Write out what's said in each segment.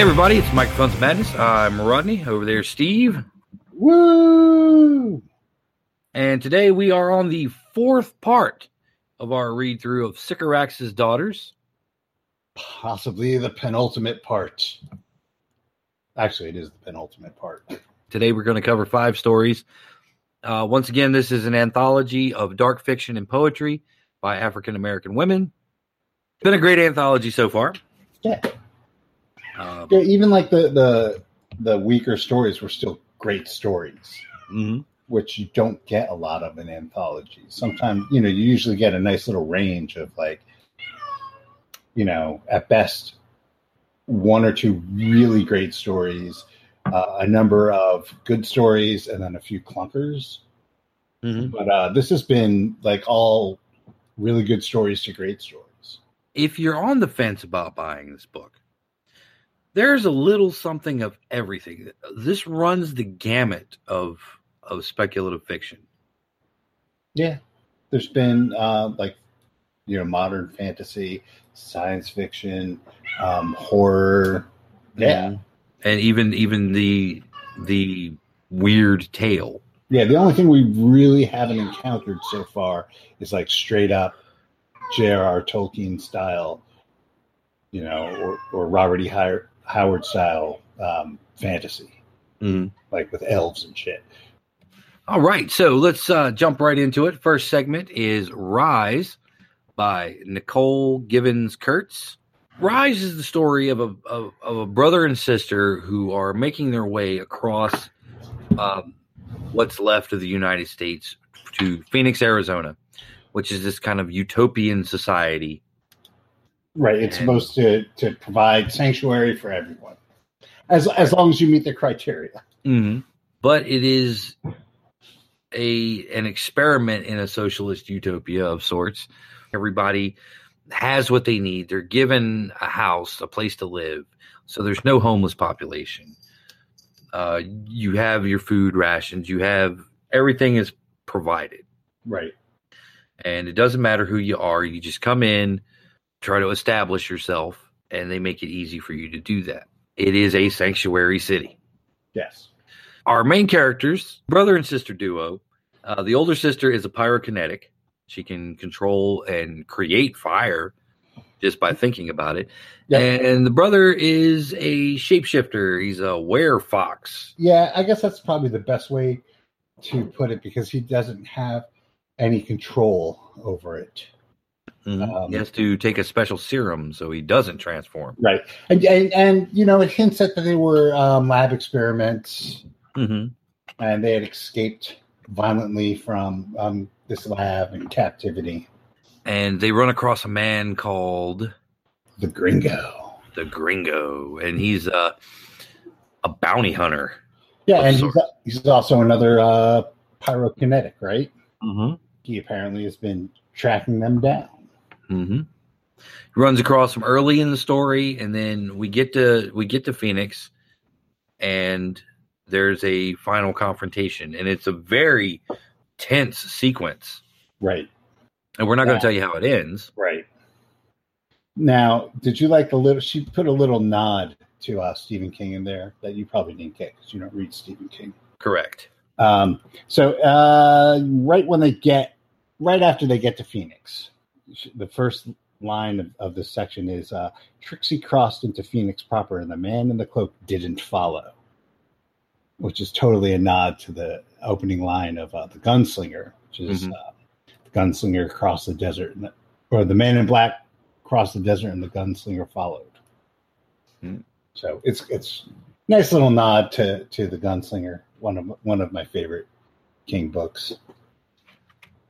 Hey everybody, it's Microphones of Madness. I'm Rodney, over there's Steve. Woo! And today we are on the fourth part of our read-through of Sycorax's Daughters. Possibly the penultimate part. Actually, it is the penultimate part. Today we're going to cover five stories. Once again, this is an anthology of dark fiction and poetry by African-American women. It's been a great anthology so far. Yeah. Yeah, even like the weaker stories were still great stories, which you don't get a lot of in anthologies. Sometimes, you know, you usually get a nice little range of like, you know, at best one or two really great stories, a number of good stories, and then a few clunkers. But this has been like all really good stories to great stories. If you're on the fence about buying this book, there's a little something of everything. This runs the gamut of speculative fiction. Yeah. There's been, like, you know, modern fantasy, science fiction, horror. Yeah. And even the weird tale. Yeah, the only thing we really haven't encountered so far is, like, straight up J.R.R. Tolkien style, you know, or Robert E. Howard style fantasy, like with elves and shit. All right, so let's jump right into it. First segment is Rise by Nicole Givens Kurtz. Rise is the story of a brother and sister who are making their way across what's left of the United States to Phoenix, Arizona, which is this kind of utopian society. Right, it's supposed to provide sanctuary for everyone, as long as you meet the criteria. But it is an experiment in a socialist utopia of sorts. Everybody has what they need. They're given a house, a place to live, so there's no homeless population. You have your food rations. You have everything is provided. Right, and it doesn't matter who you are. You just come in, try to establish yourself, and they make it easy for you to do that. It is a sanctuary city. Yes. Our main characters, brother and sister duo. The older sister is a pyrokinetic. She can control and create fire just by thinking about it. Yep. And the brother is a shapeshifter. He's a werefox. Yeah, I guess that's probably the best way to put it because he doesn't have any control over it. He has to take a special serum so he doesn't transform. Right, and you know, it hints at that they were lab experiments, and they had escaped violently from this lab in captivity. And they run across a man called the Gringo. The Gringo, and he's a bounty hunter. Yeah, and he's also another pyrokinetic, right? He apparently has been tracking them down. He runs across them early in the story, and then we get to Phoenix, and there's a final confrontation, and it's a very tense sequence. Right. And we're not going to tell you how it ends. Right. Now, did you like the little? She put a little nod to Stephen King in there that you probably didn't get because you don't read Stephen King. Correct. So right after they get to Phoenix, the first line of this section is Trixie crossed into Phoenix proper and the man in the cloak didn't follow, which is totally a nod to the opening line of The Gunslinger, which is the gunslinger crossed the desert, or the man in black crossed the desert and the gunslinger followed. So it's nice little nod to The Gunslinger, one of my favorite King books.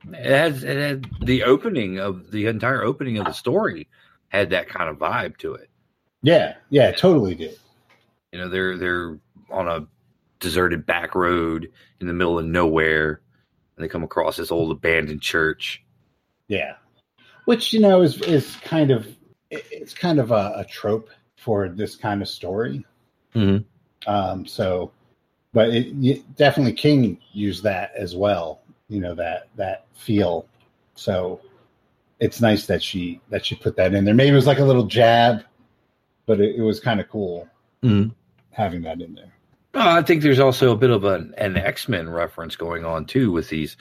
It had the opening of the entire opening of the story had that kind of vibe to it. Yeah, it totally did. You know, they're on a deserted back road in the middle of nowhere, and they come across this old abandoned church. Yeah, which, you know, is kind of a trope for this kind of story. So, but definitely King used that as well. You know, that feel. So it's nice that she put that in there. Maybe it was like a little jab, but it was kind of cool. having that in there. I think there's also a bit of an X-Men reference going on, too, with these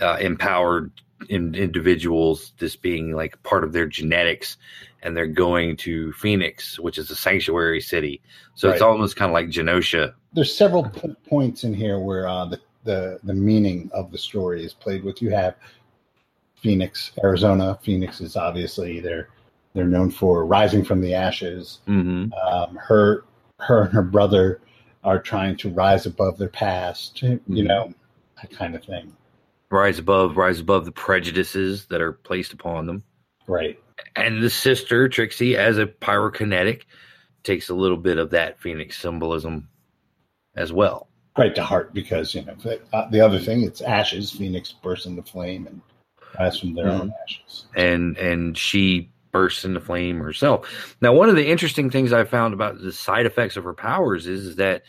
empowered individuals, this being like part of their genetics, and they're going to Phoenix, which is a sanctuary city. So It's almost kind of like Genosha. There's several points in here where the meaning of the story is played with. You have Phoenix, Arizona. Phoenix is obviously they're known for rising from the ashes. Mm-hmm. Her and her brother are trying to rise above their past, you know, that kind of thing. Rise above the prejudices that are placed upon them. Right. And the sister, Trixie, as a pyrokinetic, takes a little bit of that Phoenix symbolism as well. Right to heart, because, you know, the other thing, it's ashes. Phoenix bursts into flame and rise from their own ashes. And she bursts into flame herself. Now, one of the interesting things I found about the side effects of her powers is that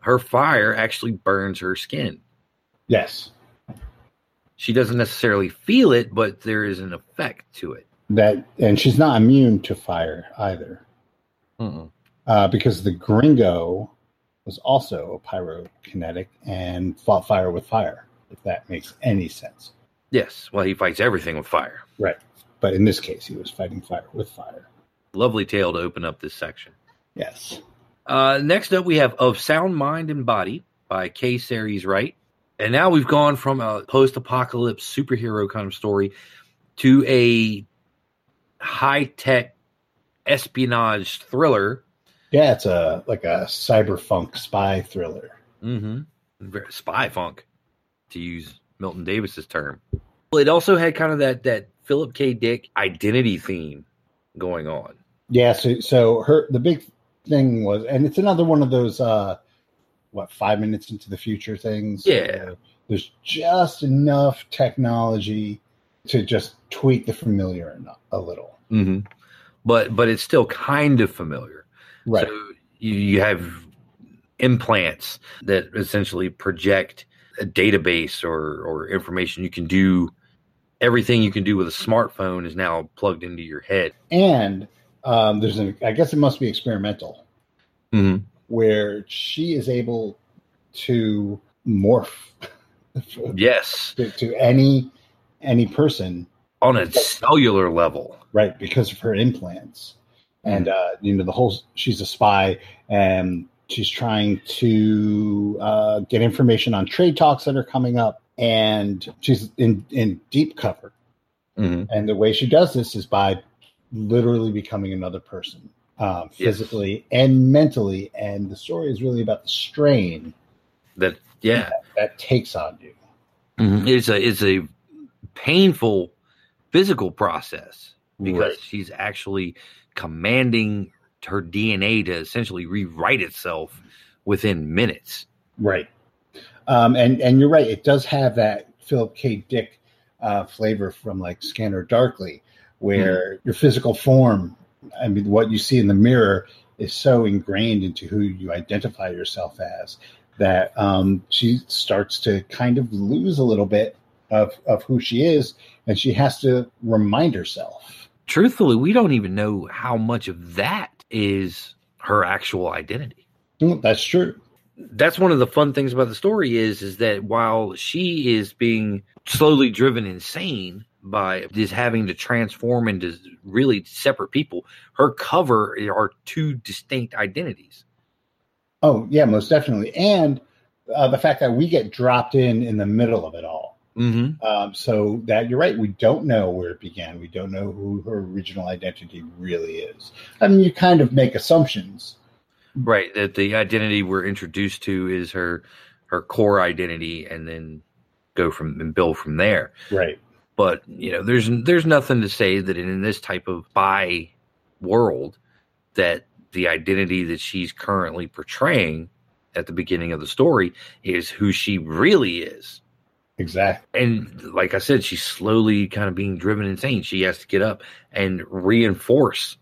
her fire actually burns her skin. Yes. She doesn't necessarily feel it, but there is an effect to it. And she's not immune to fire either. Because the Gringo was also a pyrokinetic and fought fire with fire, if that makes any sense. Yes, well, he fights everything with fire. Right, but in this case, he was fighting fire with fire. Lovely tale to open up this section. Yes. Next up, we have Of Sound Mind and Body by K-Series Wright. And now we've gone from a post-apocalypse superhero kind of story to a high-tech espionage thriller. Yeah, it's like a cyberpunk spy thriller. Mm-hmm. Spy funk, to use Milton Davis's term. Well, it also had kind of that Philip K. Dick identity theme going on. Yeah, so the big thing was, and it's another one of those... 5 minutes into the future things. Yeah. There's just enough technology to just tweak the familiar a little. Mm-hmm. But it's still kind of familiar. Right. So you have implants that essentially project a database or information. You can do everything you can do with a smartphone is now plugged into your head. And there's I guess it must be experimental. Mm-hmm. Where she is able to morph to any person on a cellular level. Right, because of her implants. And you know, she's a spy, and she's trying to get information on trade talks that are coming up, and she's in deep cover. Mm-hmm. And the way she does this is by literally becoming another person. Physically and mentally, and the story is really about the strain that takes on you. Mm-hmm. It's a painful physical process because she's actually commanding her DNA to essentially rewrite itself within minutes. Right, and you're right. It does have that Philip K. Dick flavor from like Scanner Darkly, where your physical form. I mean, what you see in the mirror is so ingrained into who you identify yourself as that she starts to kind of lose a little bit of who she is, and she has to remind herself. Truthfully, we don't even know how much of that is her actual identity. That's true. That's one of the fun things about the story is that while she is being slowly driven insane by just having to transform into really separate people, her cover are two distinct identities. Oh, yeah, most definitely. And the fact that we get dropped in the middle of it all. Mm-hmm. So that you're right. We don't know where it began. We don't know who her original identity really is. I mean, you kind of make assumptions. Right, that the identity we're introduced to is her core identity, and then build from there. Right. But, you know, there's nothing to say that in this type of spy world that the identity that she's currently portraying at the beginning of the story is who she really is. Exactly. And like I said, she's slowly kind of being driven insane. She has to get up and reinforce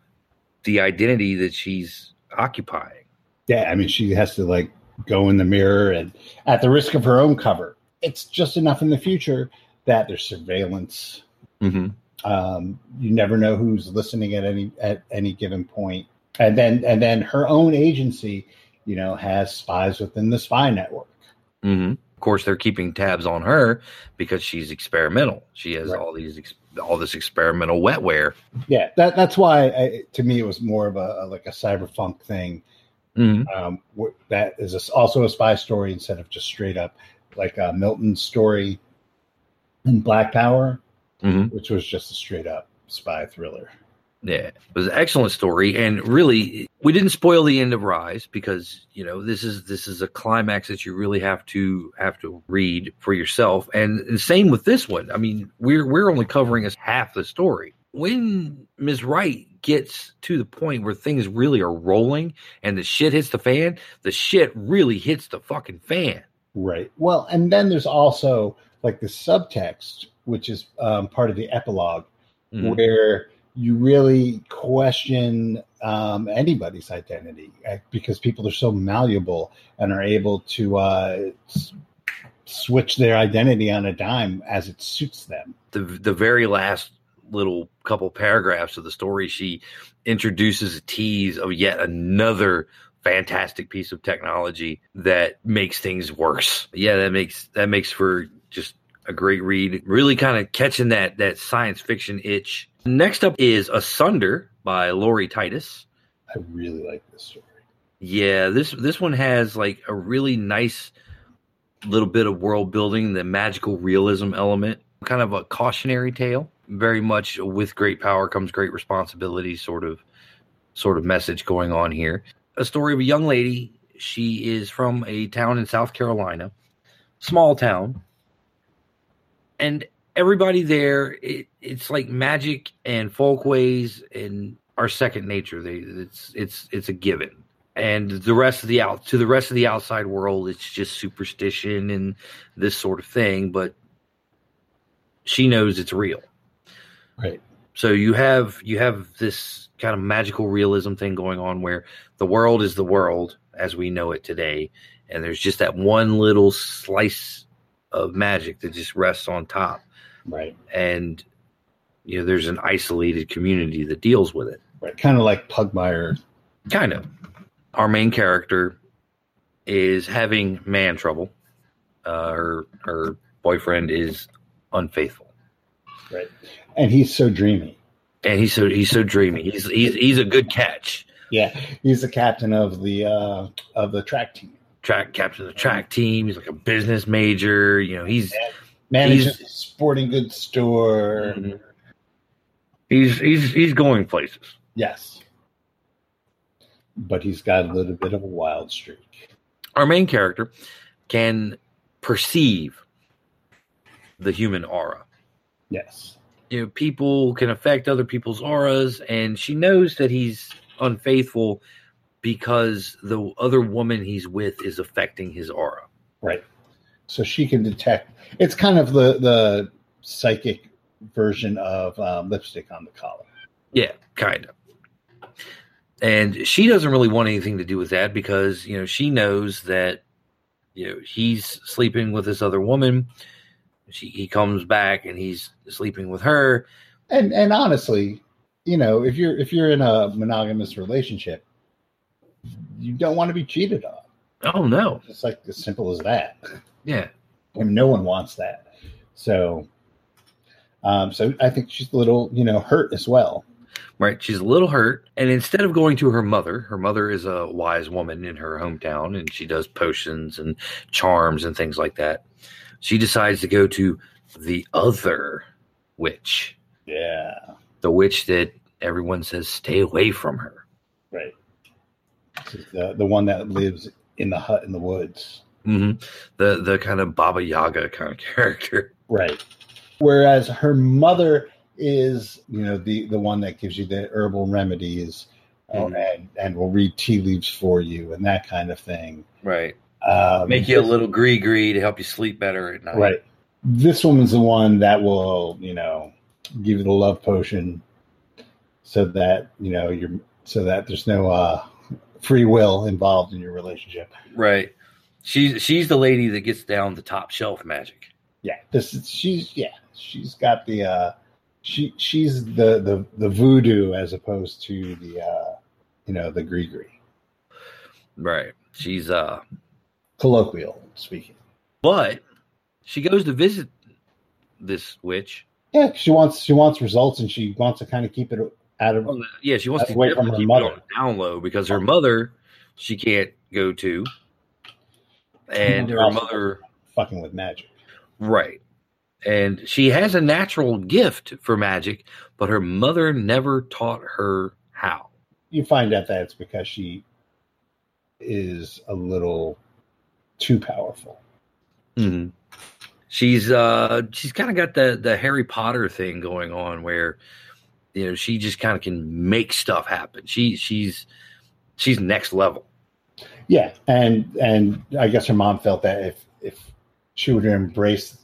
the identity that she's occupying. Yeah, I mean, she has to, like, go in the mirror and at the risk of her own cover. It's just enough in the future that there's surveillance. Mm-hmm. You never know who's listening at any given point. And then her own agency, you know, has spies within the spy network. Mm-hmm. Of course, they're keeping tabs on her because she's experimental. She has all this experimental wetware. Yeah, that's why to me it was more of a cyberpunk thing. Mm-hmm. That is also a spy story instead of just straight up like Milton's story in Black Power, mm-hmm. which was just a straight up spy thriller. Yeah, it was an excellent story, and really, we didn't spoil the end of Rise because you know this is a climax that you really have to read for yourself. And the same with this one. I mean, we're only covering half the story. When Ms. Wright gets to the point where things really are rolling and the shit hits the fan, the shit really hits the fucking fan. Right. Well, and then there's also like the subtext, which is part of the epilogue, mm-hmm. where you really question anybody's identity because people are so malleable and are able to switch their identity on a dime as it suits them. The very last little couple paragraphs of the story, she introduces a tease of yet another fantastic piece of technology that makes things worse. Yeah, that makes for just a great read. Really kind of catching that science fiction itch. Next up is Asunder by Lori Titus. I really like this story. Yeah, this one has like a really nice little bit of world building, the magical realism element, kind of a cautionary tale. Very much with great power comes great responsibility sort of message going on here. A story of a young lady. She is from a town in South Carolina, small town. And everybody there, it's like magic and folkways and our second nature. It's a given, and the rest of the outside world, it's just superstition and this sort of thing. But she knows it's real, right? So you have this kind of magical realism thing going on where the world is the world as we know it today, and there's just that one little slice of magic that just rests on top. Right. And, you know, there's an isolated community that deals with it. Right. Kind of like Pugmire. Kind of. Our main character is having man trouble. Her boyfriend is unfaithful. Right. And he's so dreamy. He's so dreamy. He's a good catch. Yeah. He's the captain of the track team. He's like a business major. You know, he's... Yeah. Manages a sporting goods store. Mm-hmm. He's going places. Yes, but he's got a little bit of a wild streak. Our main character can perceive the human aura. Yes, you know, people can affect other people's auras, and she knows that he's unfaithful because the other woman he's with is affecting his aura. Right. So she can detect. It's kind of the psychic version of lipstick on the collar. Yeah, kind of. And she doesn't really want anything to do with that because, you know, she knows that, you know, he's sleeping with this other woman. He comes back and he's sleeping with her. And honestly, you know, if you're in a monogamous relationship, you don't want to be cheated on. Oh no! It's like as simple as that. Yeah, I mean, no one wants that. So I think she's a little, you know, hurt as well. Right, she's a little hurt, and instead of going to her mother is a wise woman in her hometown, and she does potions and charms and things like that. She decides to go to the other witch. Yeah, the witch that everyone says stay away from her. Right, the one that lives in the hut in the woods. Mm-hmm. The kind of Baba Yaga kind of character. Right. Whereas her mother is, you know, the one that gives you the herbal remedies, mm-hmm. and will read tea leaves for you and that kind of thing. Right. Make you a little gree-gree to help you sleep better at night. Right. This woman's the one that will, you know, give you the love potion so that, you know, there's no free will involved in your relationship. Right. She's the lady that gets down the top shelf magic. Yeah, she's got the voodoo as opposed to the you know, the gree-gree. Right. She's colloquial speaking. But she goes to visit this witch. Yeah, she wants results, and she wants to kind of keep it out of she wants to away from her mother down low, because her mother she can't go to, and her mother fucking with magic, right? And she has a natural gift for magic, but her mother never taught her how. You find out that it's because she is a little too powerful. Mm-hmm. She's kind of got the Harry Potter thing going on, where you know she just kind of can make stuff happen. She's next level. Yeah, and I guess her mom felt that if she were to embrace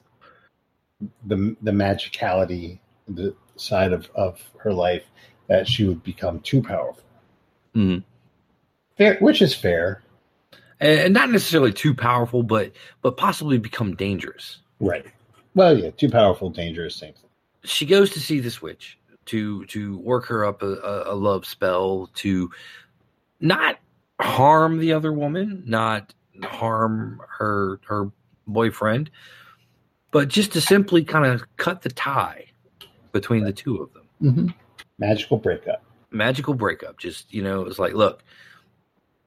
the magicality, the side of her life, that she would become too powerful. Mm-hmm. Fair, which is fair. And not necessarily too powerful, but possibly become dangerous. Right. Well, yeah, too powerful, dangerous, same thing. She goes to see this witch to work her up a love spell to not harm the other woman, not harm her boyfriend, but just to simply kind of cut the tie between the two of them. Mm-hmm. Magical breakup. Just, you know, it's like, look,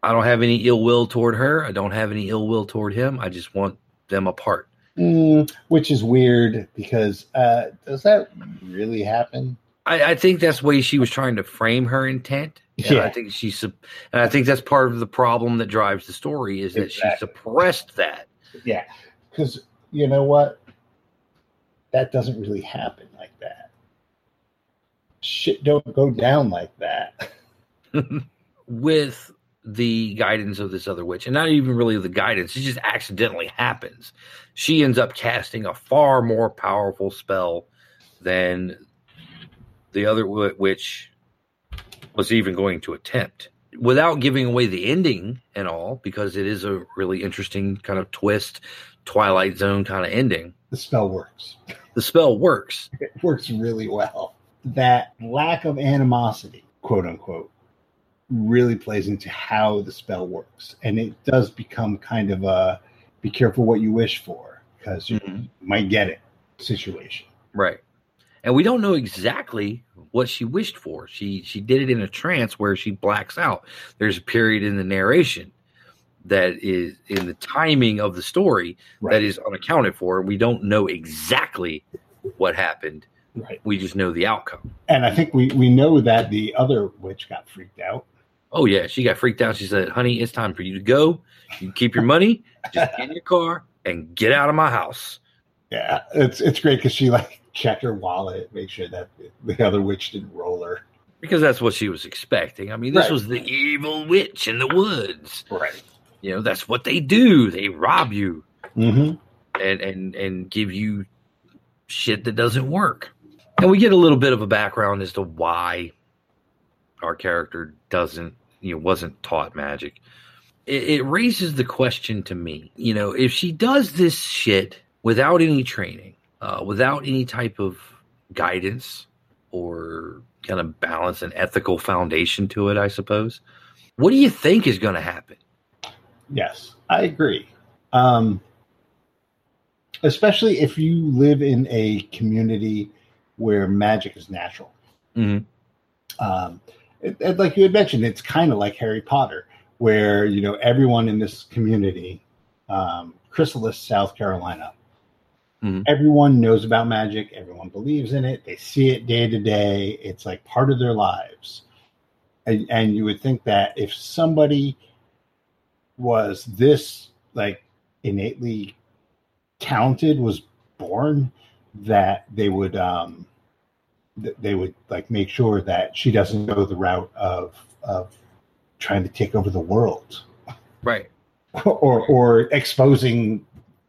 I don't have any ill will toward her. I don't have any ill will toward him. I just want them apart. Which is weird, because does that really happen? I think that's the way she was trying to frame her intent. Yeah. I think that's part of the problem that drives the story, is that she suppressed that. Yeah, because you know what? That doesn't really happen like that. Shit don't go down like that. With the guidance of this other witch, and not even really the guidance, it just accidentally happens. She ends up casting a far more powerful spell than the other witch was even going to attempt, without giving away the ending and all, because it is a really interesting kind of twist, Twilight Zone kind of ending. The spell works. It works really well. That lack of animosity, quote unquote, really plays into how the spell works. And it does become kind of a be careful what you wish for, because you might get it situation. Right. And we don't know exactly what she wished for. She did it in a trance where she blacks out. There's a period in the narration that is in the timing of the story that is unaccounted for. We don't know exactly what happened. Right. We just know the outcome. And I think we know that the other witch got freaked out. Oh, yeah. She got freaked out. She said, honey, it's time for you to go. You keep your money. Just get in your car and get out of my house. Yeah, it's great because she checked her wallet, make sure that the other witch didn't roll her. Because that's what she was expecting. I mean, this was the evil witch in the woods. Right. You know, that's what they do. They rob you and give you shit that doesn't work. And we get a little bit of a background as to why our character wasn't taught magic. It raises the question to me, you know, if she does this shit without any training, without any type of guidance or kind of balance and ethical foundation to it, I suppose, what do you think is going to happen? Yes, I agree. Especially if you live in a community where magic is natural. Mm-hmm. Like you had mentioned, it's kind of like Harry Potter, where, you know, everyone in this community, Chrysalis, South Carolina, everyone knows about magic. Everyone believes in it. They see it day to day. It's like part of their lives. And you would think that if somebody was this like innately talented, was born, that they would like make sure that she doesn't go the route of trying to take over the world, right? or exposing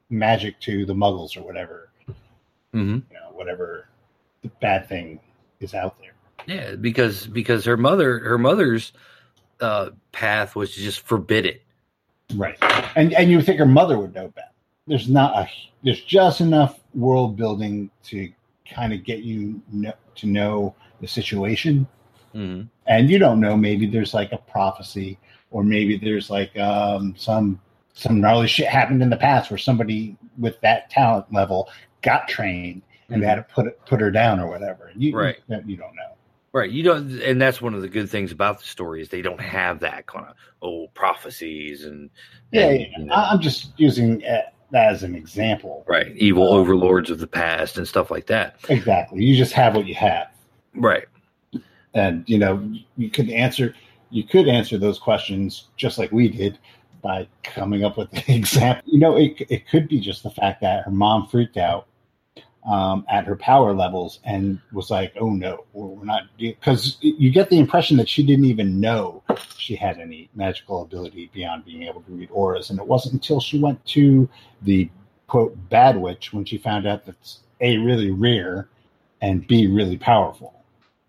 magic to the Muggles or whatever, you know, whatever the bad thing is out there. Yeah, because her mother's path was to just forbid it, right? And you would think her mother would know better. There's just enough world building to kind of get you to know the situation, Mm-hmm. And you don't know, maybe there's like a prophecy, or maybe there's like some gnarly shit happened in the past where somebody with that talent level got trained and they had to put her down or whatever. You don't know. Right. You don't, and that's one of the good things about the story is they don't have that kind of prophecies and I'm just using that as an example. Right. Evil overlords of the past and stuff like that. Exactly. You just have what you have. Right. And you could answer those questions just like we did by coming up with the example. It could be just the fact that her mom freaked out at her power levels and was like, oh no, we're not, because you get the impression that she didn't even know she had any magical ability beyond being able to read auras. And it wasn't until she went to the quote bad witch when she found out that's A, really rare, and B, really powerful.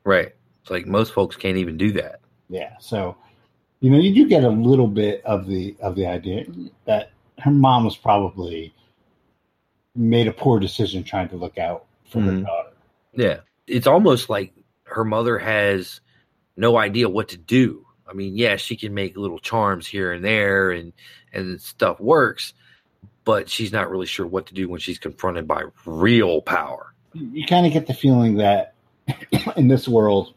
Right. It's like most folks can't even do that. Yeah. So, you do get a little bit of the idea that her mom was probably made a poor decision trying to look out for her daughter. Yeah. It's almost like her mother has no idea what to do. I mean, yeah, she can make little charms here and there and stuff works, but she's not really sure what to do when she's confronted by real power. You kind of get the feeling that in this world,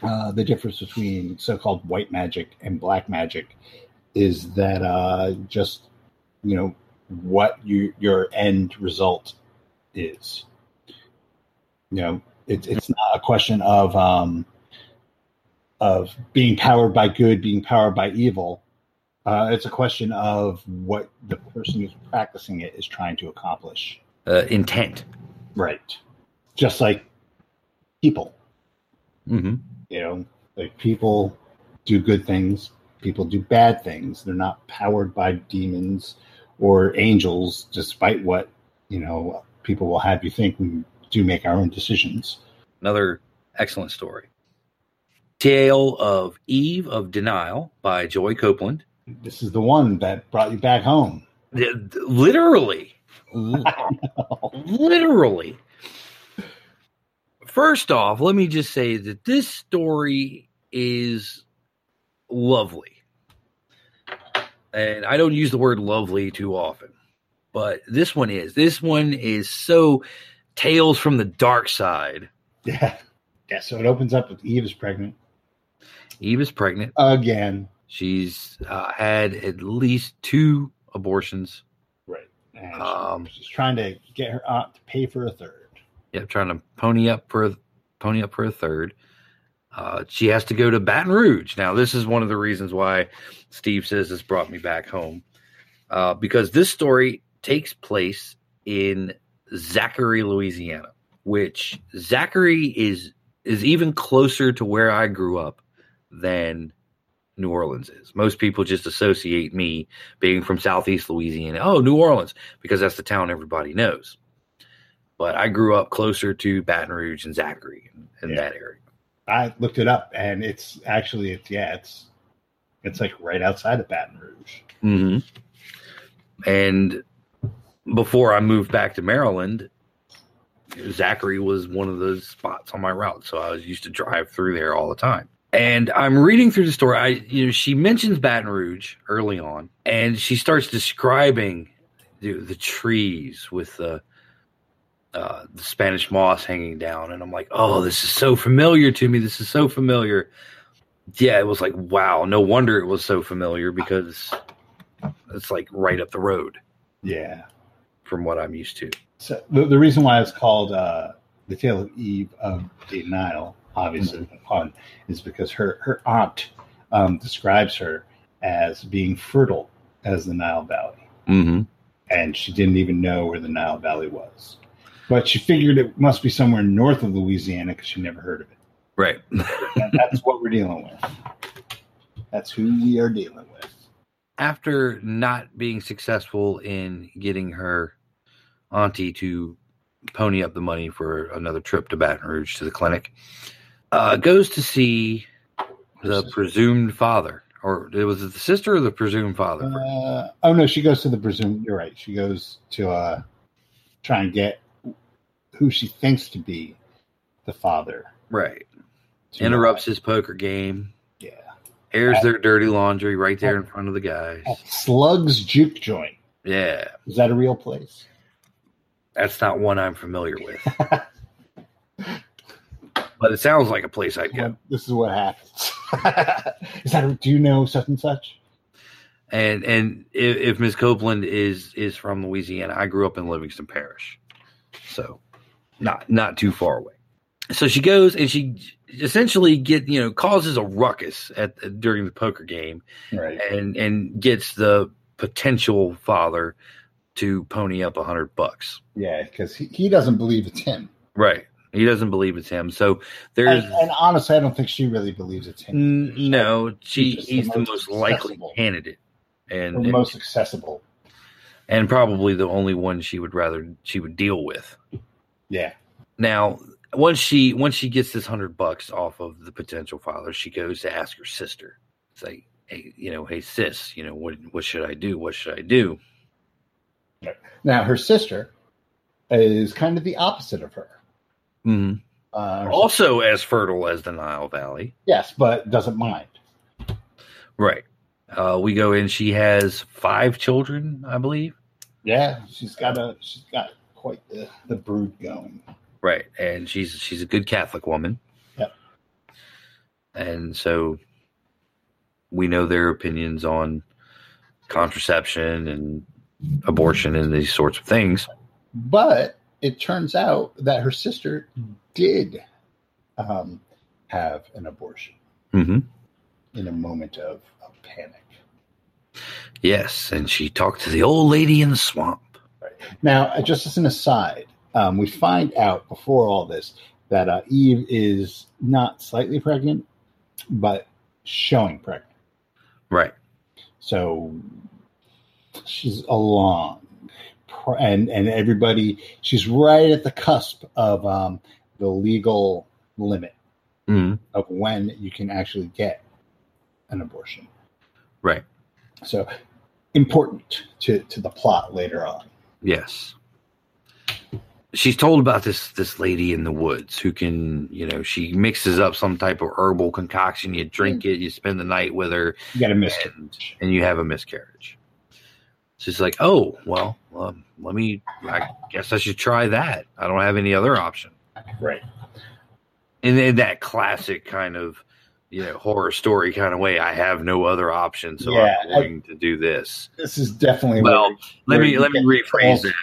the difference between so-called white magic and black magic is that what your end result is. It's not a question of being powered by good, being powered by evil. It's a question of what the person who's practicing it is trying to accomplish. Intent, right? Just like people, like people do good things, people do bad things. They're not powered by demons or angels, despite what, people will have you think. We do make our own decisions. Another excellent story. Tale of Eve of Denial by Joy Copeland. This is the one that brought you back home. Literally. Literally. First off, let me just say that this story is lovely. And I don't use the word lovely too often, but this one is. This one is so Tales from the Dark Side. Yeah. So it opens up with Eve is pregnant. Eve is pregnant. Again. She's had at least 2 abortions. Right. And she's trying to get her aunt to pay for a third. Yeah, trying to pony up for a third. She has to go to Baton Rouge. Now, this is one of the reasons why Steve says this brought me back home, because this story takes place in Zachary, Louisiana, which Zachary is even closer to where I grew up than New Orleans is. Most people just associate me being from Southeast Louisiana. Oh, New Orleans, because that's the town everybody knows. But I grew up closer to Baton Rouge and Zachary and that area. I looked it up, and it's like right outside of Baton Rouge. Mm-hmm. And before I moved back to Maryland, Zachary was one of those spots on my route, so I was used to drive through there all the time. And I'm reading through the story. She mentions Baton Rouge early on, and she starts describing the trees with the Spanish moss hanging down, and I'm like, oh, this is so familiar to me. This is so familiar. Yeah, it was like, wow, no wonder it was so familiar, because it's like right up the road. Yeah. From what I'm used to. So the reason why it's called The Tale of Eve of Denial, obviously, pun, is because her aunt describes her as being fertile as the Nile Valley. Mm-hmm. And she didn't even know where the Nile Valley was. But she figured it must be somewhere north of Louisiana because she never heard of it. Right. That's what we're dealing with. That's who we are dealing with. After not being successful in getting her auntie to pony up the money for another trip to Baton Rouge to the clinic, goes to see the presumed father. Or was it the sister or the presumed father? No, she goes to the presumed. You're right. She goes to try and get who she thinks to be the father. Right. Interrupts his poker game. Yeah. Airs their dirty laundry right there in front of the guys. Slug's Juke Joint. Yeah. Is that a real place? That's not one I'm familiar with. But it sounds like a place I'd go. This is what happens. Do you know such and such? And if Ms. Copeland is from Louisiana, I grew up in Livingston Parish. So not too far away. So she goes and she essentially causes a ruckus during the poker game, right? And gets the potential father to pony up $100. Yeah, because he doesn't believe it's him. Right. He doesn't believe it's him. So there's and honestly, I don't think she really believes it's him. No, he's the most likely candidate and most accessible, and probably the only one she would deal with. Yeah. Now, once she gets this $100 off of the potential father, she goes to ask her sister. It's like, hey, hey sis, what should I do? What should I do? Now, her sister is kind of the opposite of her. Mm-hmm. Also as fertile as the Nile Valley. Yes, but doesn't mind. Right. We go in. She has 5 children, I believe. Yeah, she's got quite the brood going. Right, and she's a good Catholic woman. Yep. And so we know their opinions on contraception and abortion and these sorts of things. But it turns out that her sister did have an abortion in a moment of panic. Yes, and she talked to the old lady in the swamp. Right. Now, just as an aside, we find out before all this that Eve is not slightly pregnant, but showing pregnant. Right. So she's along, and everybody, she's right at the cusp of the legal limit of when you can actually get an abortion. Right. So important to the plot later on. Yes. She's told about this lady in the woods who can, she mixes up some type of herbal concoction. You drink it, you spend the night with her. You got a miscarriage. And you have a miscarriage. She's like, oh, well, I guess I should try that. I don't have any other option. Right. And then that classic kind of, horror story kind of way. I have no other option, so I'm going to do this. This is definitely. Well, let me rephrase that.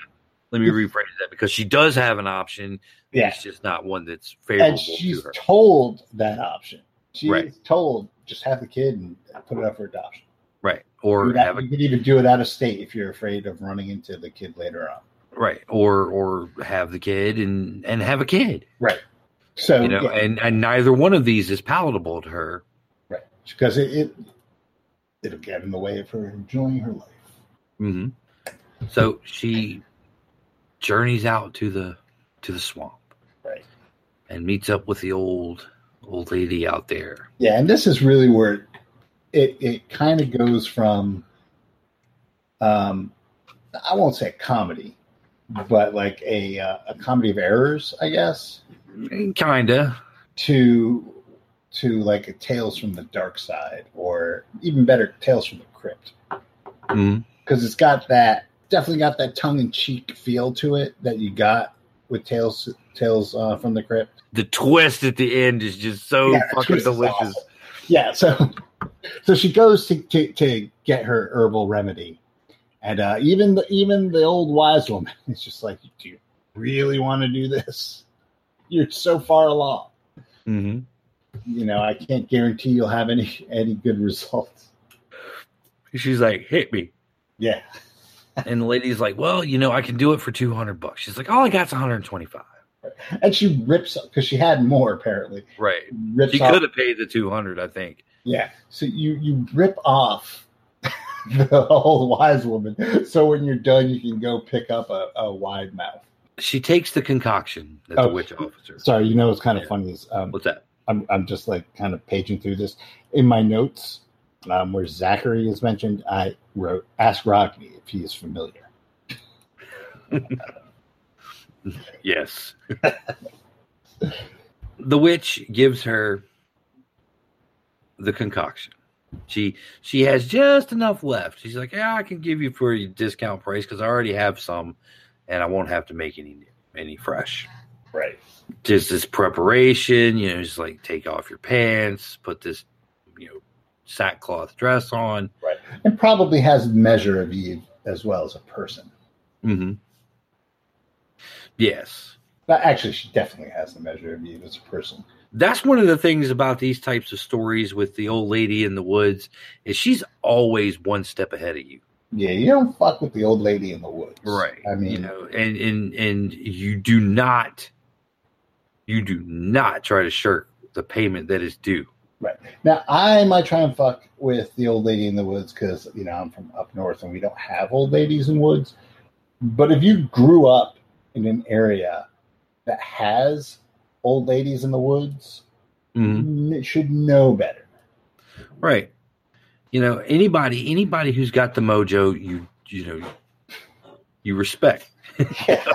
Let me rephrase that, because she does have an option. Yeah. It's just not one that's favorable to her. And she's told that option. She's told, just have the kid and put it up for adoption. Right. Or you could even do it out of state if you're afraid of running into the kid later on. Right. Or have the kid and have a kid. Right. So and neither one of these is palatable to her. Right. Because it'll get in the way of her enjoying her life. Mm-hmm. So she journeys out to the swamp, right, and meets up with the old lady out there. Yeah, and this is really where it kind of goes from, I won't say comedy, but like a comedy of errors, I guess, kinda to like a Tales from the Dark Side, or even better, Tales from the Crypt, because it's got that. Definitely got that tongue-in-cheek feel to it that you got with Tales from the Crypt. The twist at the end is just so fucking delicious. Awesome. Yeah, so she goes to get her herbal remedy, and even the old wise woman is just like, "Do you really want to do this? You're so far along. Mm-hmm. I can't guarantee you'll have any good results." She's like, "Hit me." Yeah. And the lady's like, well, I can do it for $200. She's like, all I got's $125. And she rips up, because she had more, apparently. Right. She could have paid the $200, I think. Yeah. So you rip off the old wise woman, so when you're done, you can go pick up a wide mouth. She takes the concoction that the witch officer. Sorry, what's kind of funny is... what's that? I'm just like kind of paging through this. In my notes... where Zachary is mentioned, I wrote, ask Rodney if he is familiar. Yes. The witch gives her the concoction. She has just enough left. She's like, yeah, I can give you for your discount price because I already have some, and I won't have to make any fresh. Right. Just this preparation, you know, just like take off your pants, put this, you know, sackcloth dress on. Right. And probably has a measure of Eve as well as a person. Mm-hmm. Yes. Actually, she definitely has a measure of Eve as a person. That's one of the things about these types of stories with the old lady in the woods is she's always one step ahead of you. Yeah, you don't fuck with the old lady in the woods. Right. I mean, you know, and you do not try to shirk the payment that is due. Right. Now, I might try and fuck with the old lady in the woods because, you know, I'm from up north and we don't have old ladies in woods. But if you grew up in an area that has old ladies in the woods, mm-hmm. It should know better. Right. You know, anybody who's got the mojo, you respect. Yeah.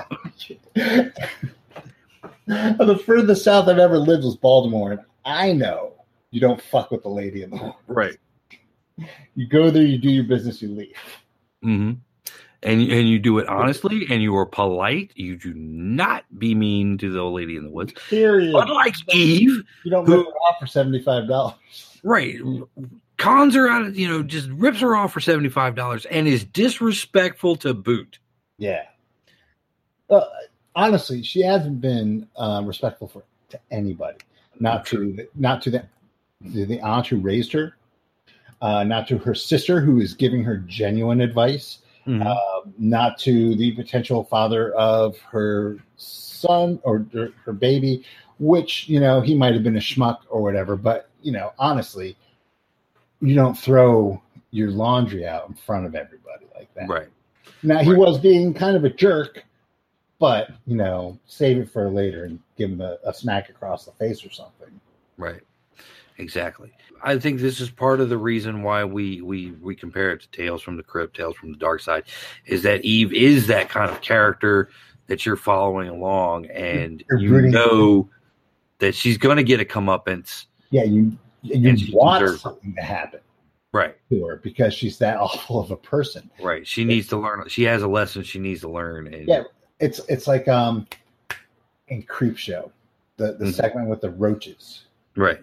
The furthest south I've ever lived was Baltimore, and I know you don't fuck with the lady in the woods. Right. You go there, you do your business, you leave. Mm-hmm. And you do it honestly, and you are polite. You do not be mean to the old lady in the woods. Period. Unlike Eve. You don't rip her off for $75. Right. Cons her out of, you know, just rips her off for $75 and is disrespectful to boot. Yeah. Honestly, she hasn't been respectful to anybody. Not to the aunt who raised her. Not to her sister who is giving her genuine advice. Mm-hmm. Not to the potential father of her son or her baby, which, you know, he might have been a schmuck or whatever. But, you know, honestly, you don't throw your laundry out in front of everybody like that. Right. Now, he was being kind of a jerk, but, you know, save it for later and give him a smack across the face or something. Right. Exactly. I think this is part of the reason why we compare it to Tales from the Crypt, Tales from the Dark Side, is that Eve is that kind of character that you're following along, and you know that she's going to get a comeuppance. Yeah, you want something to happen, right, to her because she's that awful of a person. Right. She needs to learn. She has a lesson she needs to learn. And yeah, it's like in Creepshow, the segment with the roaches, right.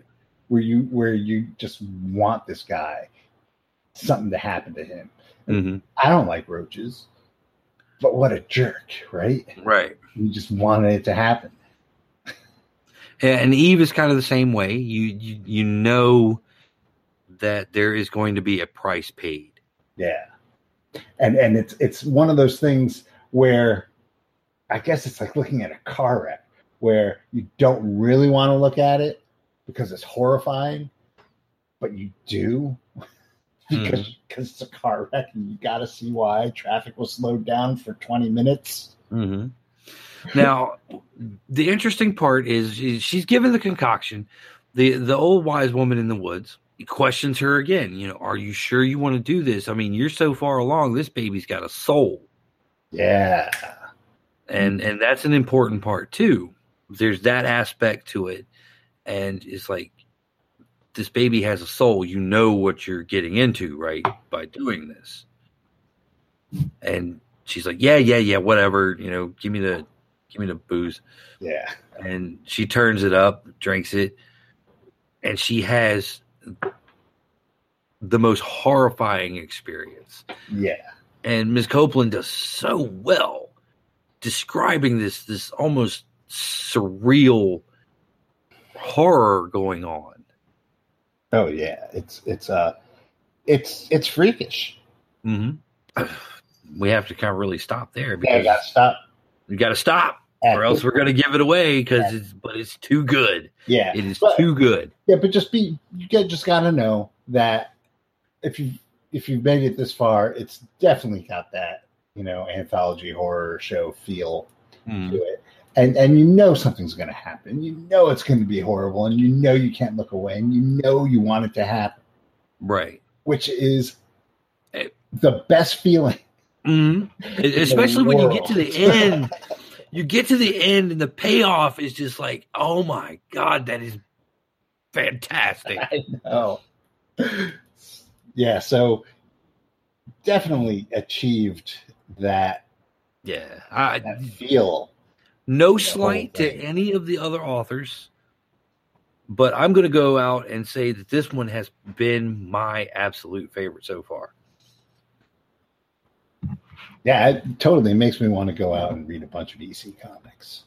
Where you just want this guy, something to happen to him. Mm-hmm. I don't like roaches, but what a jerk, right? Right. You just wanted it to happen. And Eve is kind of the same way. You know that there is going to be a price paid. Yeah. And it's one of those things where I guess it's like looking at a car wreck where you don't really want to look at it, because it's horrifying, but you do because it's a car wreck and you got to see why traffic was slowed down for 20 minutes. Mm-hmm. Now, the interesting part is she's given the concoction. The old wise woman in the woods questions her again. You know, are you sure you want to do this? I mean, you're so far along. This baby's got a soul. Yeah, and that's an important part too. There's that aspect to it. And it's like, this baby has a soul. You know what you're getting into, right, by doing this. And she's like, yeah, whatever. You know, give me the booze. Yeah. And she turns it up, drinks it, and she has the most horrifying experience. Yeah. And Ms. Copeland does so well describing this almost surreal horror going on. Oh yeah, it's freakish. Mm-hmm. We have to kind of really stop there because we got to stop, or else we're going to give it away because it's too good. Yeah, it is too good. Yeah, but you just got to know that if you've made it this far, it's definitely got that, you know, anthology horror show feel to it. And you know something's going to happen. You know it's going to be horrible, and you know you can't look away, and you know you want it to happen. Right. Which is the best feeling. Mm-hmm. Especially when you get to the end. You get to the end, and the payoff is just like, oh, my God, that is fantastic. I know. Yeah, so definitely achieved that. Yeah, that feel. No slight to any of the other authors, but I'm going to go out and say that this one has been my absolute favorite so far. Yeah, it totally makes me want to go out and read a bunch of DC comics.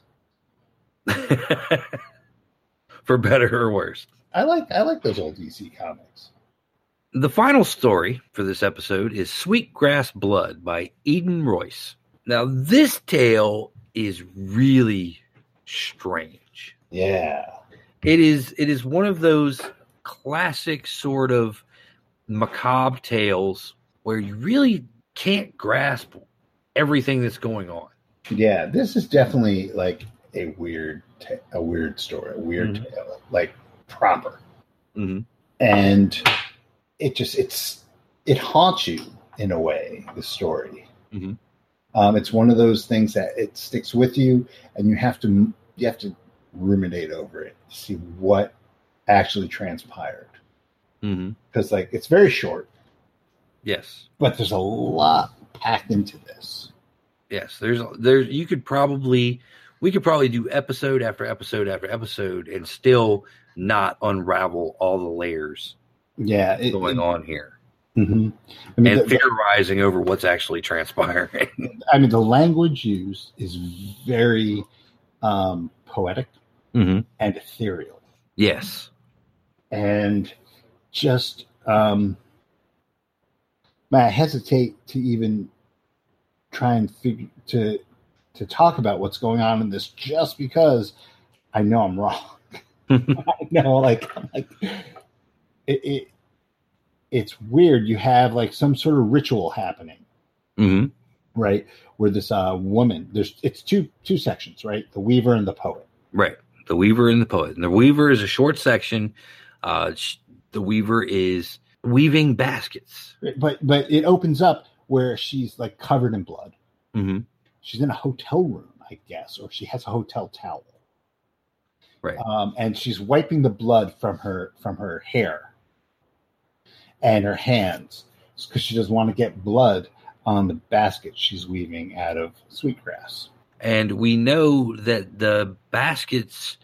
For better or worse. I like those old DC comics. The final story for this episode is Sweetgrass Blood by Eden Royce. Now, this tale is really strange. Yeah. It is one of those classic sort of macabre tales where you really can't grasp everything that's going on. Yeah, this is definitely like a weird story, a weird mm-hmm. tale, like proper. Mm-hmm. And it haunts you in a way, the story. Mm-hmm. It's one of those things that it sticks with you, and you have to ruminate over it to see what actually transpired. Mm-hmm. Because like it's very short. Yes, but there's a lot packed into this. Yes, there's we could probably do episode after episode after episode and still not unravel all the layers. Yeah, going on here. Mm-hmm. I mean, and theorizing over what's actually transpiring. I mean, the language used is very poetic mm-hmm. and ethereal. Yes. And just, I hesitate to even try and figure to talk about what's going on in this just because I know I'm wrong. I know, like it's weird. You have like some sort of ritual happening, mm-hmm. right? Where this woman, it's two sections, right? The weaver and the poet. Right. The weaver and the poet. And the weaver is a short section. The weaver is weaving baskets. But it opens up where she's like covered in blood. Mm-hmm. She's in a hotel room, I guess, or she has a hotel towel. Right. And she's wiping the blood from her hair and her hands because she doesn't want to get blood on the basket she's weaving out of sweetgrass. And we know that the baskets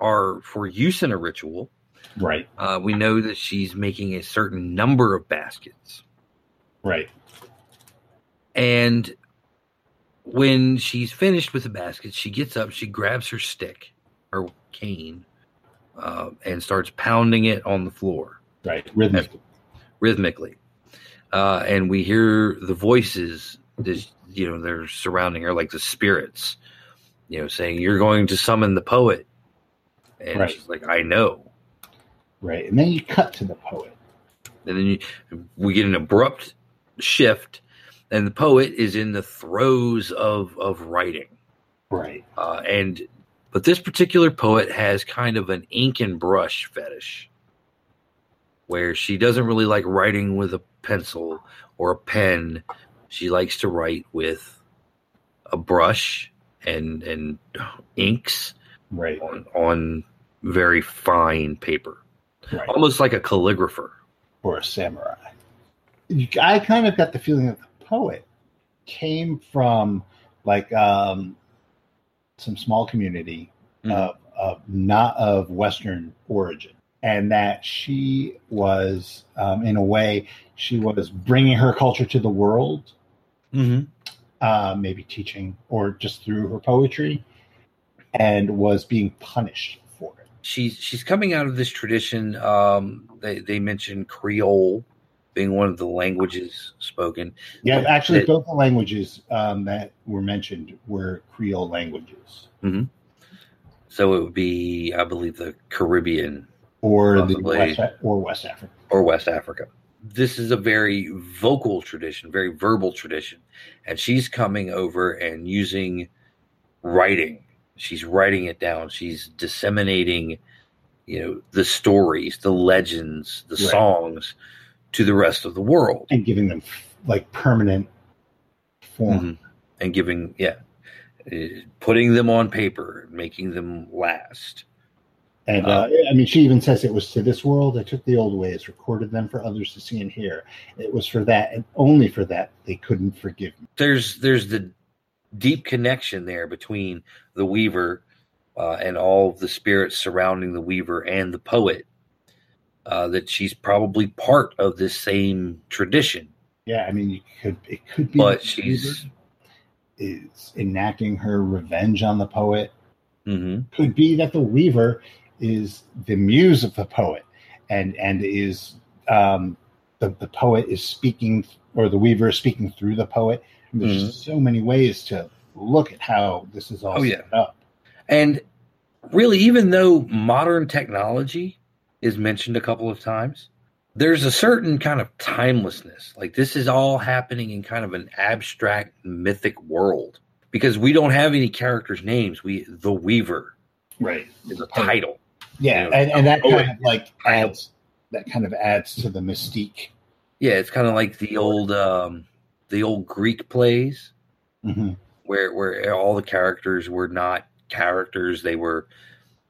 are for use in a ritual. Right. We know that she's making a certain number of baskets. Right. And when she's finished with the basket, she gets up, she grabs her stick, her cane, and starts pounding it on the floor. Right. Rhythmically. And we hear the voices, they're surrounding her like the spirits, saying, "You're going to summon the poet." And right. She's like, "I know." Right, and then you cut to the poet. And then we get an abrupt shift, and the poet is in the throes of writing. Right. But this particular poet has kind of an ink and brush fetish, where she doesn't really like writing with a pencil or a pen. She likes to write with a brush and inks right. on very fine paper. Right. Almost like a calligrapher. Or a samurai. I kind of got the feeling that the poet came from like some small community mm-hmm. of not of Western origin. And that she was, in a way, she was bringing her culture to the world. Mm-hmm. Maybe teaching or just through her poetry. And was being punished. She's coming out of this tradition. They mentioned Creole being one of the languages spoken. Yeah, actually, both the languages that were mentioned were Creole languages. Mm-hmm. So it would be, I believe, the Caribbean or possibly, West Africa or West Africa. This is a very vocal tradition, very verbal tradition, and she's coming over and using writing. She's writing it down. She's disseminating, the stories, the legends, the right. songs to the rest of the world. And giving them like permanent form. Mm-hmm. And giving, putting them on paper, making them last. And I mean, she even says it was to this world. I took the old ways, recorded them for others to see and hear. It was for that and only for that they couldn't forgive me. There's the deep connection there between the Weaver and all the spirits surrounding the Weaver and the poet, that she's probably part of this same tradition. Yeah, I mean, it could be. But she's is enacting her revenge on the poet. Mm-hmm. Could be that the Weaver is the muse of the poet, and is the poet is speaking, or the Weaver is speaking through the poet. There's so many ways to look at how this is all set up. And really, even though modern technology is mentioned a couple of times, there's a certain kind of timelessness. Like, this is all happening in kind of an abstract, mythic world. Because we don't have any characters' names. The Weaver, right, is a title. Yeah, you know, and that kind of like adds to the mystique. Yeah, it's kind of like the old Greek plays, mm-hmm. where all the characters were not characters; they were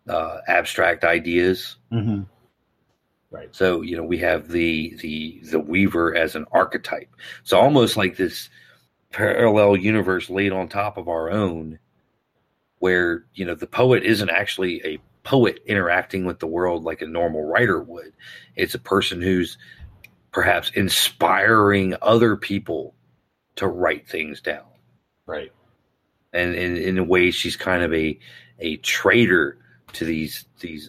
abstract ideas. Mm-hmm. Right. So, you know, we have the Weaver as an archetype. So almost like this parallel universe laid on top of our own, where, you know, the poet isn't actually a poet interacting with the world like a normal writer would. It's a person who's perhaps inspiring other people to write things down. Right. And in a way, she's kind of a traitor to these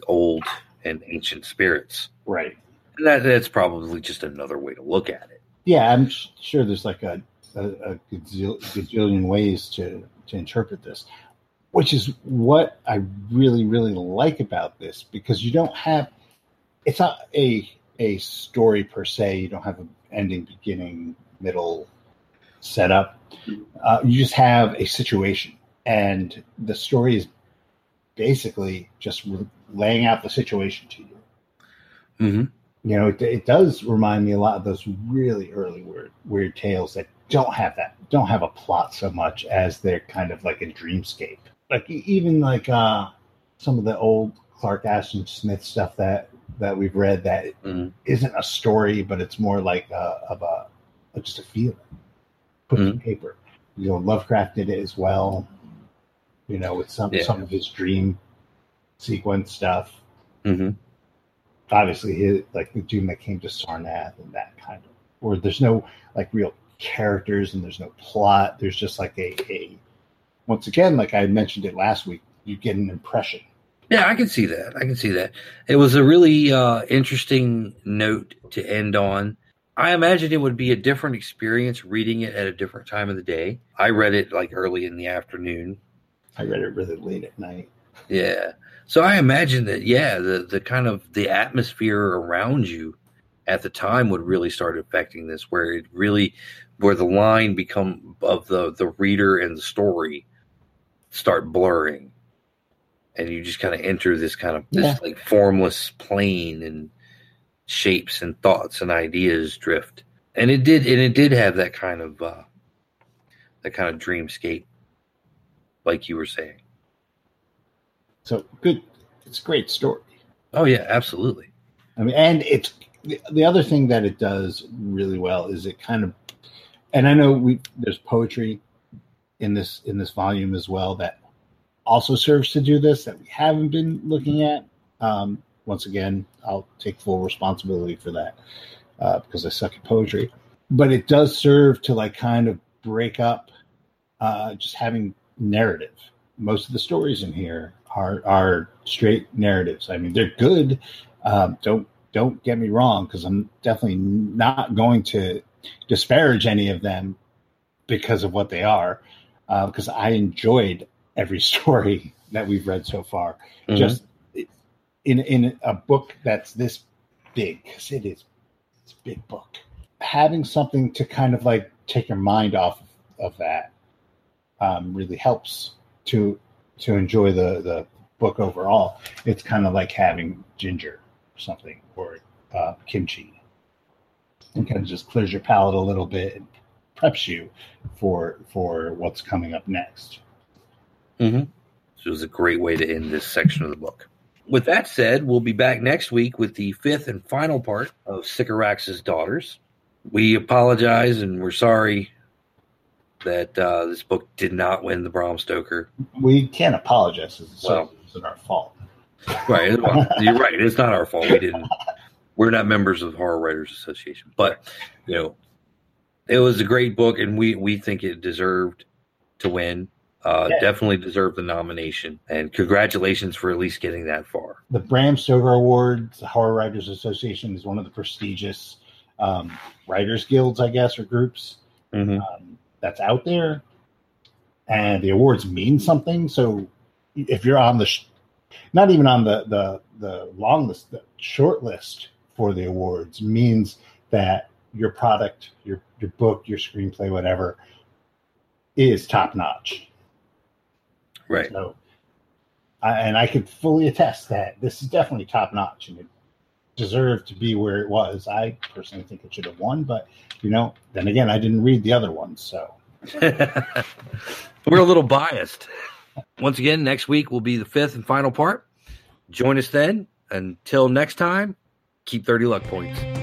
old and ancient spirits. Right. And that's probably just another way to look at it. Yeah, I'm sure there's like a gazillion ways to interpret this, which is what I really, really like about this, because you don't have, it's not a story per se. You don't have an ending, beginning, middle set up. You just have a situation, and the story is basically just laying out the situation to you. Mm-hmm. You know, it does remind me a lot of those really early weird tales that don't have a plot so much as they're kind of like a dreamscape. Like, even like some of the old Clark Ashton Smith stuff that we've read that isn't a story, but it's more like just a feeling put to paper. You know, Lovecraft did it as well. You know, with some of his dream sequence stuff. Mm-hmm. Obviously, like The Doom That Came to Sarnath and that kind of, or there's no like real characters and there's no plot. There's just like a once again, like I mentioned it last week, you get an impression. Yeah, I can see that. It was a really interesting note to end on. I imagine it would be a different experience reading it at a different time of the day. I read it like early in the afternoon. I read it really late at night. Yeah. So I imagine that, the kind of the atmosphere around you at the time would really start affecting this, where the line become of the reader and the story start blurring, and you just kind of enter this kind of this like formless plane, and shapes and thoughts and ideas drift. And it did have that kind of dreamscape, like you were saying. So good. It's a great story. Oh yeah, absolutely. I mean, and it's the other thing that it does really well is it kind of, and I know there's poetry in this volume as well that also serves to do this that we haven't been looking at. Once again, I'll take full responsibility for that because I suck at poetry, but it does serve to like kind of break up just having narrative. Most of the stories in here are straight narratives. I mean, they're good. Don't get me wrong, because I'm definitely not going to disparage any of them because of what they are. Because I enjoyed every story that we've read so far. Mm-hmm. Just in a book that's this big, because it's a big book. Having something to kind of like take your mind off of that really helps to enjoy the book overall. It's kind of like having ginger or something, or kimchi. It kind of just clears your palate a little bit and preps you for what's coming up next. Mm-hmm. So it was a great way to end this section of the book. With that said, we'll be back next week with the fifth and final part of Sycorax's Daughters. We apologize and we're sorry that this book did not win the Bram Stoker. We can't apologize. It's not our fault. Right. Well, you're right. It's not our fault. We didn't. We're not members of the Horror Writers Association. But, you know, it was a great book, and we think it deserved to win. Definitely deserved the nomination, and congratulations for at least getting that far. The Bram Stoker Award, the Horror Writers Association, is one of the prestigious writers guilds, I guess, or groups that's out there, and the awards mean something. So if you're on the not even on the long list, the short list for the awards means that your product, your book, your screenplay, whatever, is top notch. Right. So, and I could fully attest that this is definitely top notch, and it deserved to be where it was. I personally think it should have won, but you know, then again, I didn't read the other ones, so we're a little biased. Once again, next week will be the fifth and final part. Join us then. Until next time, keep 30 luck points.